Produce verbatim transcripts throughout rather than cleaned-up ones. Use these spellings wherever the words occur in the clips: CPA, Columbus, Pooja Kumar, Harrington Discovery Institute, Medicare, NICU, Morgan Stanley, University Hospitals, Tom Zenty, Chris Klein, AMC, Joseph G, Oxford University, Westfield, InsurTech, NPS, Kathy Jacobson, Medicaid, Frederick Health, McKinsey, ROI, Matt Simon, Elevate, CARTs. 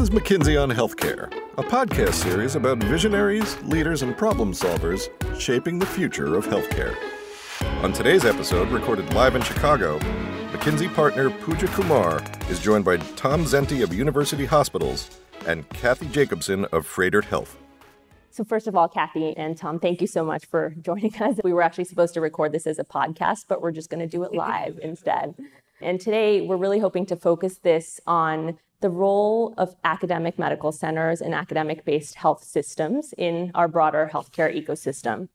is McKinsey on Healthcare, a podcast series about visionaries, leaders, and problem solvers shaping the future of healthcare. On today's episode, recorded live in Chicago, McKinsey partner Pooja Kumar is joined by Tom Zenty of University Hospitals and Kathy Jacobson of Frederick Health. So first of all, Kathy and Tom, thank you so much for joining us. We were actually supposed to record this as a podcast, but we're just going to do it live instead. And today, we're really hoping to focus this on the role of academic medical centers and academic-based health systems in our broader healthcare ecosystem.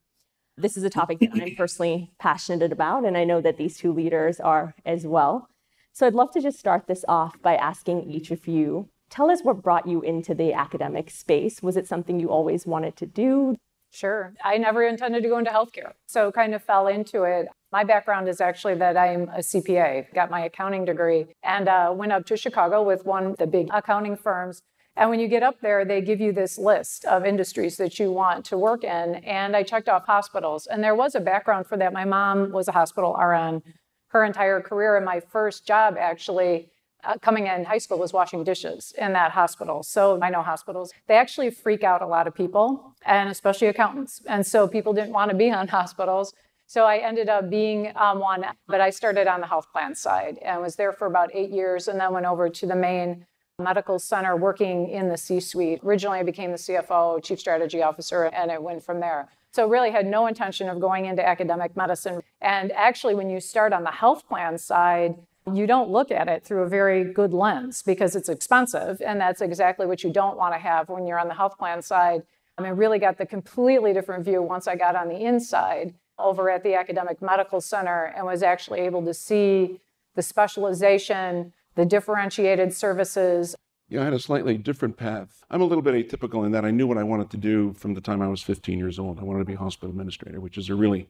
This is a topic that I'm personally passionate about, and I know that these two leaders are as well. So I'd love to just start this off by asking each of you, tell us what brought you into the academic space. Was it something you always wanted to do? Sure. I never intended to go into healthcare, so kind of fell into it. My background is actually that I'm a C P A, got my accounting degree, and uh, went up to Chicago with one of the big accounting firms. And when you get up there, they give you this list of industries that you want to work in. And I checked off hospitals. And there was a background for that. My mom was a hospital R N her entire career. And my first job actually Uh, coming in high school was washing dishes in that hospital. So I know hospitals, they actually freak out a lot of people, and especially accountants. And so people didn't want to be on hospitals. So I ended up being um, one, but I started on the health plan side and was there for about eight years and then went over to the main medical center working in the C-suite. Originally, I became the C F O, Chief Strategy Officer, and it went from there. So really had no intention of going into academic medicine. And actually, when you start on the health plan side, you don't look at it through a very good lens because it's expensive, and that's exactly what you don't want to have when you're on the health plan side. I mean, really got the completely different view once I got on the inside over at the academic medical center and was actually able to see the specialization, the differentiated services. You know, I had a slightly different path. I'm a little bit atypical in that I knew what I wanted to do from the time I was fifteen years old. I wanted to be a hospital administrator, which is a really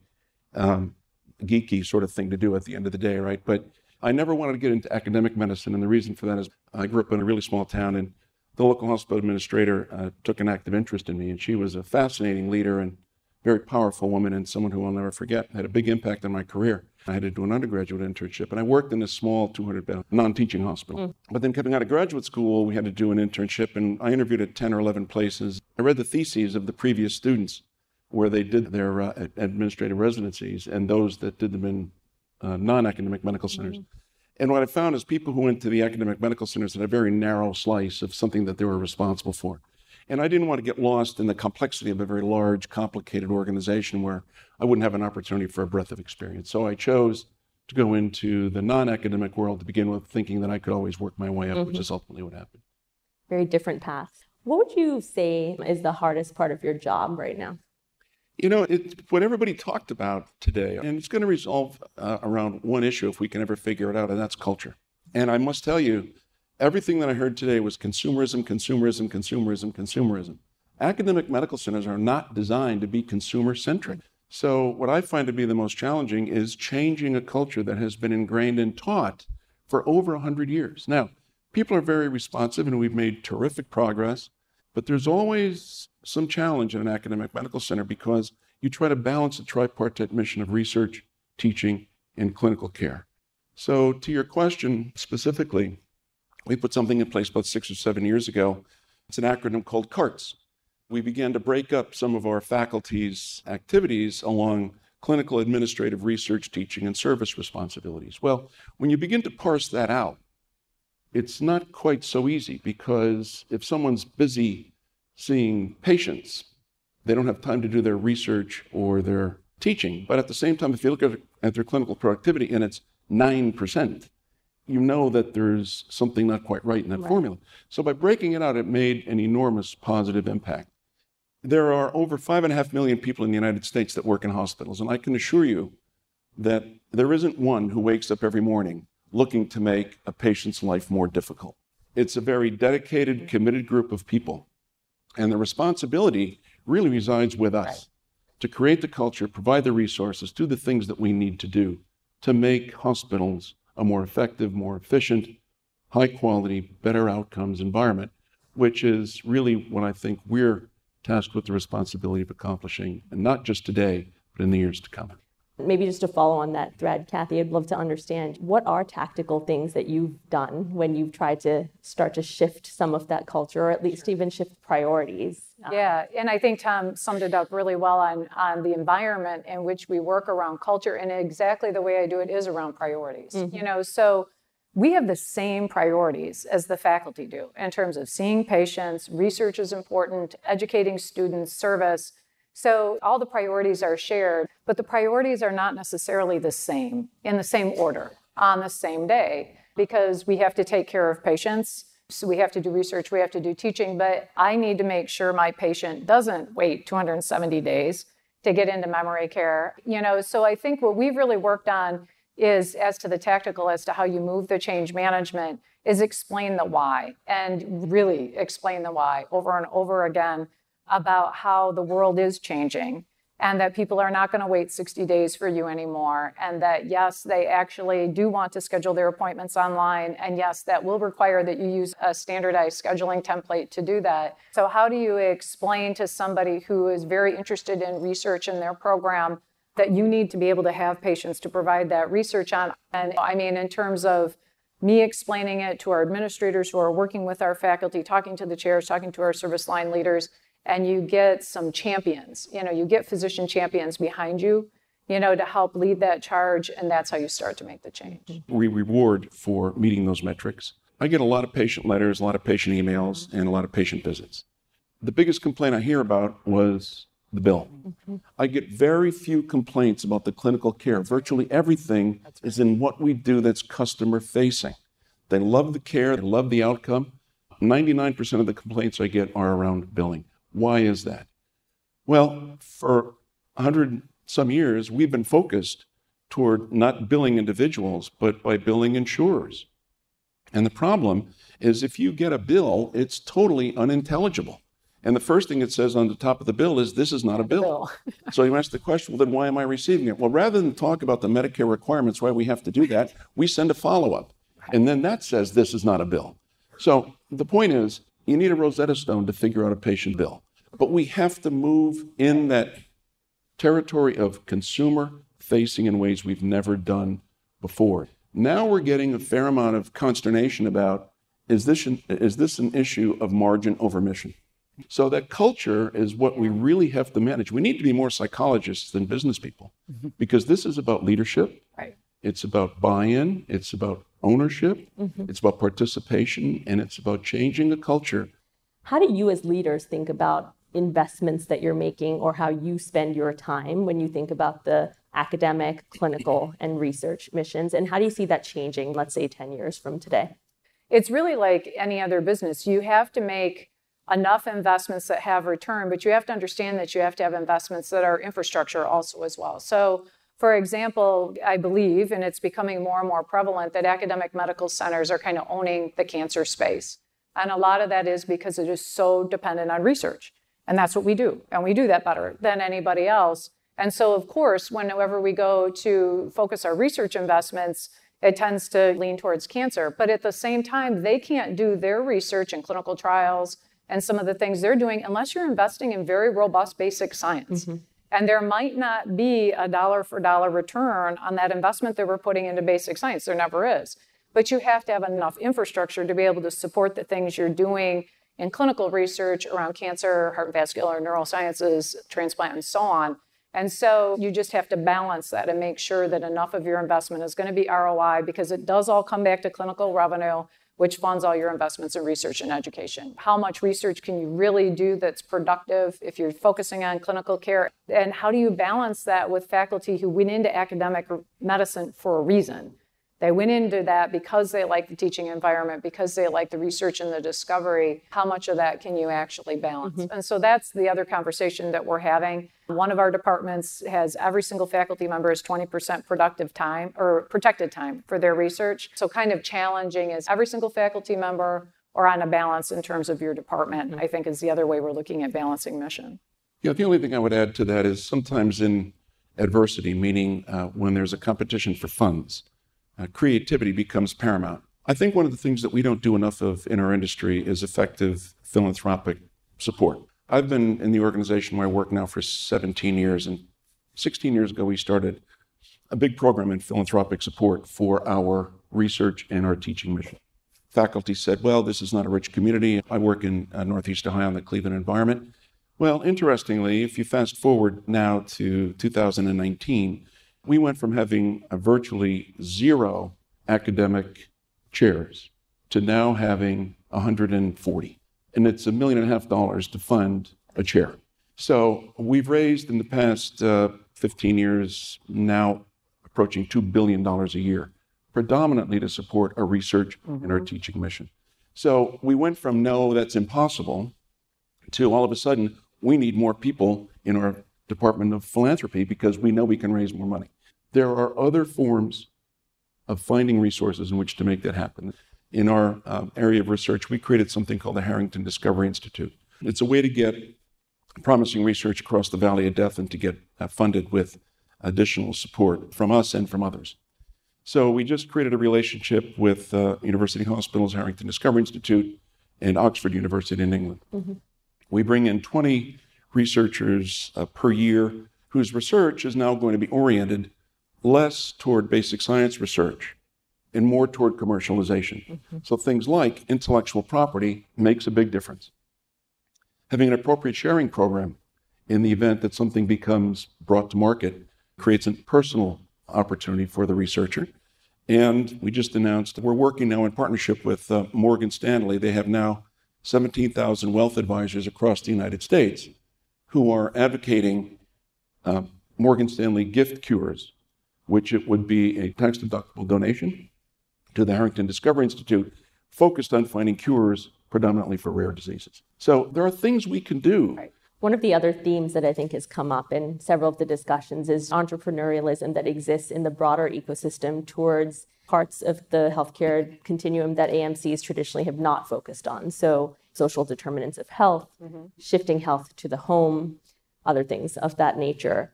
um, geeky sort of thing to do at the end of the day, right? But I never wanted to get into academic medicine, and the reason for that is I grew up in a really small town, and the local hospital administrator uh, took an active interest in me, and she was a fascinating leader and very powerful woman and someone who I'll never forget. Had a big impact on my career. I had to do an undergraduate internship, and I worked in a small two hundred bed non-teaching hospital. Mm. But then coming out of graduate school, we had to do an internship, and I interviewed at ten or eleven places. I read the theses of the previous students where they did their uh, administrative residencies and those that did them in Uh, non-academic medical centers. Mm-hmm. And what I found is people who went to the academic medical centers had a very narrow slice of something that they were responsible for. And I didn't want to get lost in the complexity of a very large, complicated organization where I wouldn't have an opportunity for a breadth of experience. So I chose to go into the non-academic world to begin with, thinking that I could always work my way up, mm-hmm. which is ultimately what happened. Very different path. What would you say is the hardest part of your job right now? You know, it's what everybody talked about today, and it's going to resolve uh, around one issue if we can ever figure it out, and that's culture. And I must tell you, everything that I heard today was consumerism, consumerism, consumerism, consumerism. Academic medical centers are not designed to be consumer-centric. So what I find to be the most challenging is changing a culture that has been ingrained and taught for over one hundred years. Now, people are very responsive, and we've made terrific progress, but there's always some challenge in an academic medical center because you try to balance the tripartite mission of research, teaching, and clinical care. So to your question specifically, we put something in place about six or seven years ago. It's an acronym called CARTs. We began to break up some of our faculty's activities along clinical, administrative, research, teaching, and service responsibilities. Well, when you begin to parse that out, it's not quite so easy because if someone's busy seeing patients, they don't have time to do their research or their teaching. But at the same time, if you look at, at their clinical productivity and it's nine percent, you know that there's something not quite right in that right. formula. So by breaking it out, it made an enormous positive impact. There are over five and a half million people in the United States that work in hospitals. And I can assure you that there isn't one who wakes up every morning looking to make a patient's life more difficult. It's a very dedicated, committed group of people. And the responsibility really resides with us right. to create the culture, provide the resources, do the things that we need to do to make hospitals a more effective, more efficient, high quality, better outcomes environment, which is really what I think we're tasked with the responsibility of accomplishing, and not just today, but in the years to come. Maybe just to follow on that thread, Kathy, I'd love to understand, what are tactical things that you've done when you've tried to start to shift some of that culture, or at least even shift priorities? Yeah, and I think Tom summed it up really well on, on the environment in which we work around culture, and exactly the way I do it is around priorities. Mm-hmm. You know, so we have the same priorities as the faculty do in terms of seeing patients, research is important, educating students, service. So all the priorities are shared, but the priorities are not necessarily the same, in the same order, on the same day, because we have to take care of patients, so we have to do research, we have to do teaching, but I need to make sure my patient doesn't wait two hundred seventy days to get into memory care. You know, so I think what we've really worked on is, as to the tactical, as to how you move the change management, is explain the why, and really explain the why over and over again, about how the world is changing and that people are not going to wait sixty days for you anymore, and that yes, they actually do want to schedule their appointments online, and yes, that will require that you use a standardized scheduling template to do that. So how do you explain to somebody who is very interested in research in their program that you need to be able to have patients to provide that research on? And I mean, in terms of me explaining it to our administrators who are working with our faculty, talking to the chairs, talking to our service line leaders, and you get some champions, you know, you get physician champions behind you, you know, to help lead that charge, and that's how you start to make the change. We reward for meeting those metrics. I get a lot of patient letters, a lot of patient emails, and a lot of patient visits. The biggest complaint I hear about was the bill. Mm-hmm. I get very few complaints about the clinical care. Virtually everything right. is in what we do that's customer facing. They love the care, they love the outcome. ninety-nine percent of the complaints I get are around billing. Why is that? Well, for a hundred some years, we've been focused toward not billing individuals, but by billing insurers. And the problem is, if you get a bill, it's totally unintelligible. And the first thing it says on the top of the bill is, this is not a bill. So you ask the question, well, then why am I receiving it? Well, rather than talk about the Medicare requirements, why we have to do that, we send a follow-up. And then that says, this is not a bill. So the point is, you need a Rosetta Stone to figure out a patient bill. But we have to move in that territory of consumer-facing in ways we've never done before. Now we're getting a fair amount of consternation about, is this an, is this an issue of margin over mission? So that culture is what we really have to manage. We need to be more psychologists than business people, because this is about leadership. Right. It's about buy-in. It's about ownership, mm-hmm. it's about participation, and it's about changing the culture. How do you as leaders think about investments that you're making, or how you spend your time when you think about the academic, clinical, and research missions? And how do you see that changing, let's say ten years from today? It's really like any other business. You have to make enough investments that have return, but you have to understand that you have to have investments that are infrastructure also as well. So, for example, I believe, and it's becoming more and more prevalent, that academic medical centers are kind of owning the cancer space. And a lot of that is because it is so dependent on research. And that's what we do. And we do that better than anybody else. And so, of course, whenever we go to focus our research investments, it tends to lean towards cancer. But at the same time, they can't do their research and clinical trials and some of the things they're doing unless you're investing in very robust basic science. Mm-hmm. And there might not be a dollar for dollar return on that investment that we're putting into basic science. There never is. But you have to have enough infrastructure to be able to support the things you're doing in clinical research around cancer, heart and vascular, neurosciences, transplant, and so on. And so you just have to balance that and make sure that enough of your investment is going to be R O I, because it does all come back to clinical revenue, which funds all your investments in research and education. How much research can you really do that's productive if you're focusing on clinical care? And how do you balance that with faculty who went into academic medicine for a reason? They went into that because they like the teaching environment, because they like the research and the discovery. How much of that can you actually balance? Mm-hmm. And so that's the other conversation that we're having. One of our departments has every single faculty member has twenty percent productive time or protected time for their research. So kind of challenging is every single faculty member or on a balance in terms of your department, mm-hmm. I think is the other way we're looking at balancing mission. Yeah, the only thing I would add to that is sometimes in adversity, meaning uh, when there's a competition for funds, Uh, creativity becomes paramount. I think one of the things that we don't do enough of in our industry is effective philanthropic support. I've been in the organization where I work now for seventeen years, and sixteen years ago we started a big program in philanthropic support for our research and our teaching mission. Faculty said, well, this is not a rich community. I work in uh, Northeast Ohio in the Cleveland environment. Well, interestingly, if you fast forward now to two thousand nineteen, we went from having a virtually zero academic chairs to now having one hundred forty. And it's a million and a half dollars to fund a chair. So we've raised in the past uh, fifteen years, now approaching two billion dollars a year, predominantly to support our research mm-hmm. and our teaching mission. So we went from, no, that's impossible, to all of a sudden, we need more people in our Department of Philanthropy because we know we can raise more money. There are other forms of finding resources in which to make that happen. In our uh, area of research, we created something called the Harrington Discovery Institute. It's a way to get promising research across the Valley of Death and to get uh, funded with additional support from us and from others. So we just created a relationship with uh, University Hospitals, Harrington Discovery Institute, and Oxford University in England. Mm-hmm. We bring in twenty researchers uh, per year whose research is now going to be oriented less toward basic science research and more toward commercialization. Mm-hmm. So things like intellectual property makes a big difference. Having an appropriate sharing program in the event that something becomes brought to market creates a personal opportunity for the researcher. And we just announced we're working now in partnership with uh, Morgan Stanley. They have now seventeen thousand wealth advisors across the United States who are advocating uh, Morgan Stanley gift cures, which it would be a tax-deductible donation to the Harrington Discovery Institute focused on finding cures predominantly for rare diseases. So there are things we can do. Right. One of the other themes that I think has come up in several of the discussions is entrepreneurialism that exists in the broader ecosystem towards parts of the healthcare continuum that A M Cs traditionally have not focused on. So social determinants of health, mm-hmm. shifting health to the home, other things of that nature.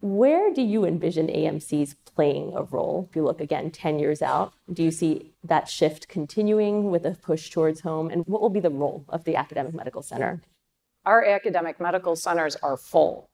Where do you envision A M Cs playing a role? If you look again ten years out, do you see that shift continuing with a push towards home? And what will be the role of the academic medical center? Our academic medical centers are full,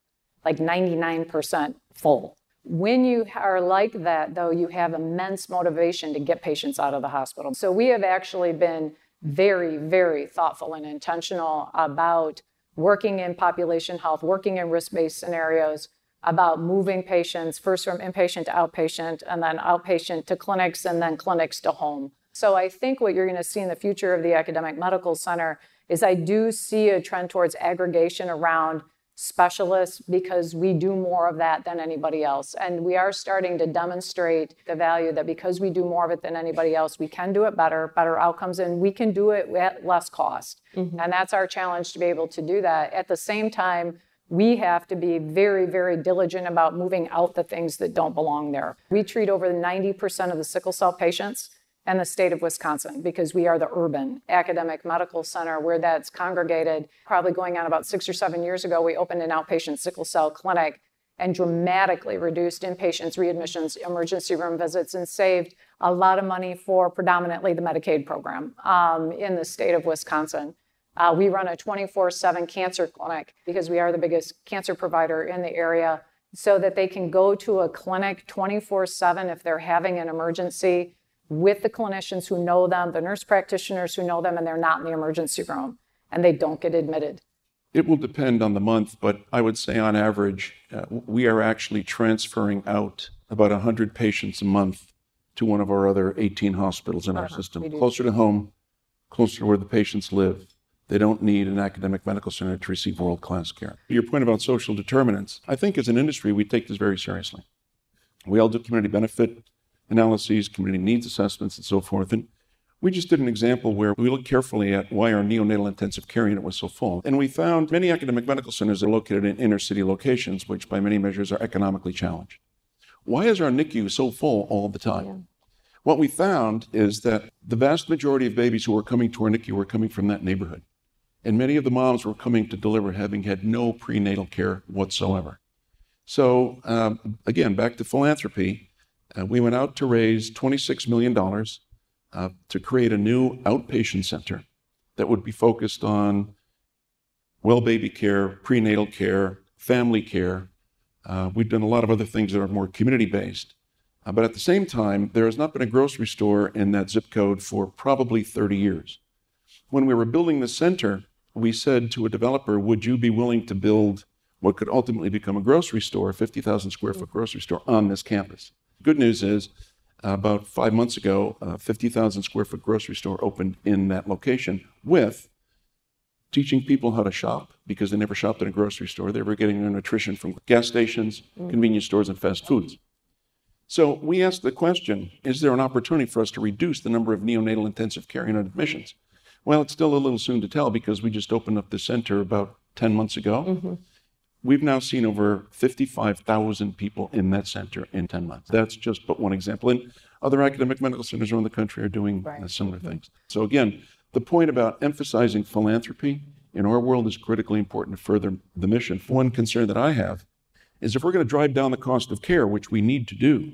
like ninety-nine percent full. When you are like that, though, you have immense motivation to get patients out of the hospital. So we have actually been very, very thoughtful and intentional about working in population health, working in risk-based scenarios, about moving patients first from inpatient to outpatient, and then outpatient to clinics, and then clinics to home. So I think what you're going to see in the future of the academic medical center is I do see a trend towards aggregation around specialists, because we do more of that than anybody else. And we are starting to demonstrate the value that because we do more of it than anybody else, we can do it better, better outcomes, and we can do it at less cost. Mm-hmm. And that's our challenge, to be able to do that. At the same time, we have to be very, very diligent about moving out the things that don't belong there. We treat over ninety percent of the sickle cell patients in the state of Wisconsin because we are the urban academic medical center where that's congregated. Probably going on about six or seven years ago, we opened an outpatient sickle cell clinic and dramatically reduced inpatients, readmissions, emergency room visits, and saved a lot of money for predominantly the Medicaid program um, in the state of Wisconsin. Uh, we run a twenty-four seven cancer clinic because we are the biggest cancer provider in the area, so that they can go to a clinic twenty-four seven if they're having an emergency with the clinicians who know them, the nurse practitioners who know them, and they're not in the emergency room, and they don't get admitted. It will depend on the month, but I would say on average, uh, we are actually transferring out about one hundred patients a month to one of our other eighteen hospitals in uh-huh. our system, closer to home, closer to where the patients live. They don't need an academic medical center to receive world-class care. Your point about social determinants, I think as an industry, we take this very seriously. We all do community benefit analyses, community needs assessments, and so forth. And we just did an example where we looked carefully at why our neonatal intensive care unit was so full. And we found many academic medical centers are located in inner-city locations, which by many measures are economically challenged. Why is our N I C U so full all the time? Yeah. What we found is that the vast majority of babies who were coming to our N I C U were coming from that neighborhood. And many of the moms were coming to deliver having had no prenatal care whatsoever. So um, again, back to philanthropy, uh, we went out to raise twenty-six million dollars uh, to create a new outpatient center that would be focused on well baby care, prenatal care, family care, Uh, we've done a lot of other things that are more community-based. Uh, but at the same time, there has not been a grocery store in that zip code for probably thirty years. When we were building the center, we said to a developer, would you be willing to build what could ultimately become a grocery store, a fifty thousand square foot grocery store on this campus? The good news is, uh, about five months ago, a fifty thousand square foot grocery store opened in that location with teaching people how to shop, because they never shopped in a grocery store. They were getting their nutrition from gas stations, convenience stores, and fast foods. So we asked the question, is there an opportunity for us to reduce the number of neonatal intensive care unit admissions? Well, it's still a little soon to tell because we just opened up the center about ten months ago. Mm-hmm. We've now seen over fifty-five thousand people in that center in ten months. That's just but one example. And other academic medical centers around the country are doing right. similar mm-hmm. things. So again, the point about emphasizing philanthropy in our world is critically important to further the mission. One concern that I have is if we're going to drive down the cost of care, which we need to do,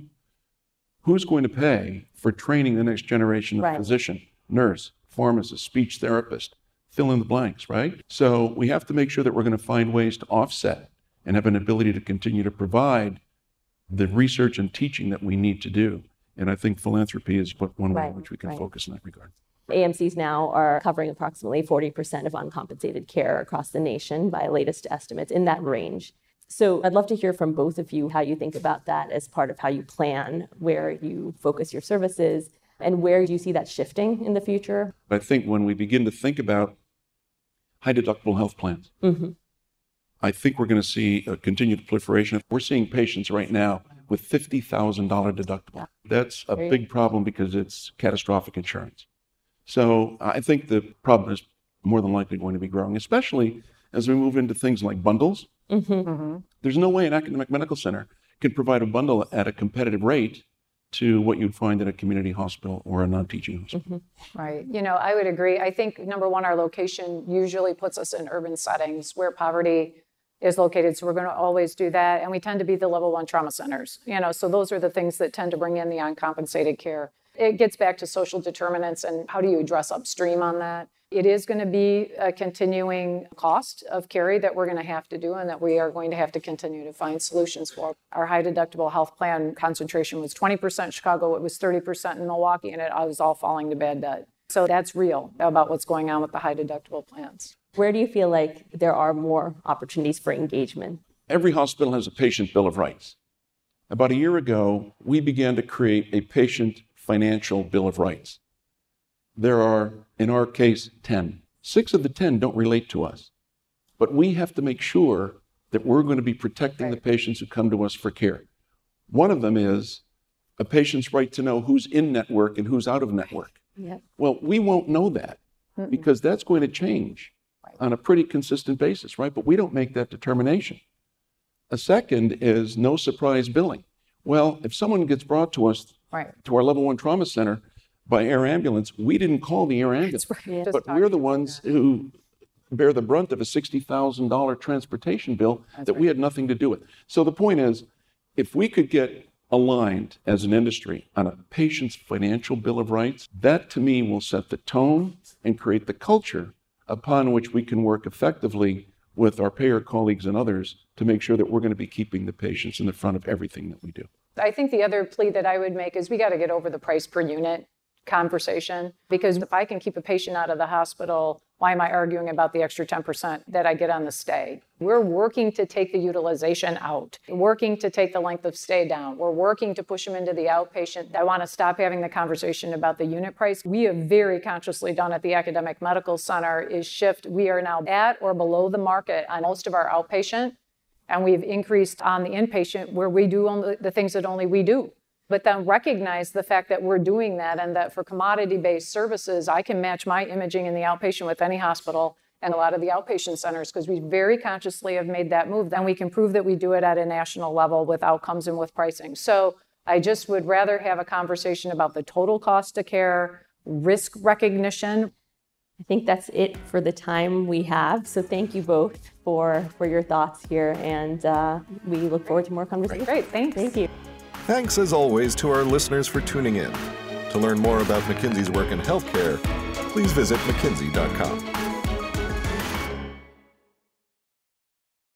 who's going to pay for training the next generation of right. physician, nurse, pharmacist, speech therapist, fill in the blanks, right? So we have to make sure that we're going to find ways to offset and have an ability to continue to provide the research and teaching that we need to do. And I think philanthropy is one way in which we can right. focus in that regard. A M Cs now are covering approximately forty percent of uncompensated care across the nation by latest estimates in that range. So I'd love to hear from both of you how you think about that as part of how you plan, where you focus your services, and where do you see that shifting in the future? I think when we begin to think about high deductible health plans, mm-hmm. I think we're going to see a continued proliferation. We're seeing patients right now with fifty thousand dollars deductible. Yeah. That's a Very big problem because it's catastrophic insurance. So I think the problem is more than likely going to be growing, especially as we move into things like bundles. Mm-hmm. Mm-hmm. There's no way an academic medical center can provide a bundle at a competitive rate to what you'd find at a community hospital or a non-teaching hospital. Mm-hmm. Right. You know, I would agree. I think, number one, our location usually puts us in urban settings where poverty is located. So we're going to always do that. And we tend to be the level one trauma centers. You know, so those are the things that tend to bring in the uncompensated care. It gets back to social determinants and how do you address upstream on that. It is going to be a continuing cost of care that we're going to have to do and that we are going to have to continue to find solutions for. Our high deductible health plan concentration was twenty percent in Chicago, it was thirty percent in Milwaukee, and it was all falling to bad debt. So that's real about what's going on with the high deductible plans. Where do you feel like there are more opportunities for engagement? Every hospital has a patient bill of rights. About a year ago, we began to create a patient financial bill of rights. There are, in our case, ten. Six of the ten don't relate to us, but we have to make sure that we're going to be protecting right. the patients who come to us for care. One of them is a patient's right to know who's in network and who's out of network. Yep. Well, we won't know that Mm-mm. because that's going to change right. on a pretty consistent basis, right? But we don't make that determination. A second is no surprise billing. Well, if someone gets brought to us right. to our level one trauma center by air ambulance, we didn't call the air ambulance, right. but we're the ones that. who bear the brunt of a sixty thousand dollars transportation bill That's that right. we had nothing to do with. So the point is, if we could get aligned as an industry on a patient's financial bill of rights, that to me will set the tone and create the culture upon which we can work effectively with our payer colleagues and others to make sure that we're going to be keeping the patients in the front of everything that we do. I think the other plea that I would make is we got to get over the price per unit conversation, because if I can keep a patient out of the hospital, why am I arguing about the extra ten percent that I get on the stay? We're working to take the utilization out, working to take the length of stay down. We're working to push them into the outpatient. I want to stop having the conversation about the unit price. We have very consciously done at the Academic Medical Center is shift. We are now at or below the market on most of our outpatient, and we've increased on the inpatient where we do only the things that only we do. But then recognize the fact that we're doing that and that for commodity-based services, I can match my imaging in the outpatient with any hospital and a lot of the outpatient centers because we very consciously have made that move. Then we can prove that we do it at a national level with outcomes and with pricing. So I just would rather have a conversation about the total cost of care, risk recognition. I think that's it for the time we have. So thank you both for, for your thoughts here, and uh, we look forward to more conversation. Great, thanks. Thank you. Thanks, as always, to our listeners for tuning in. To learn more about McKinsey's work in healthcare, please visit mckinsey dot com.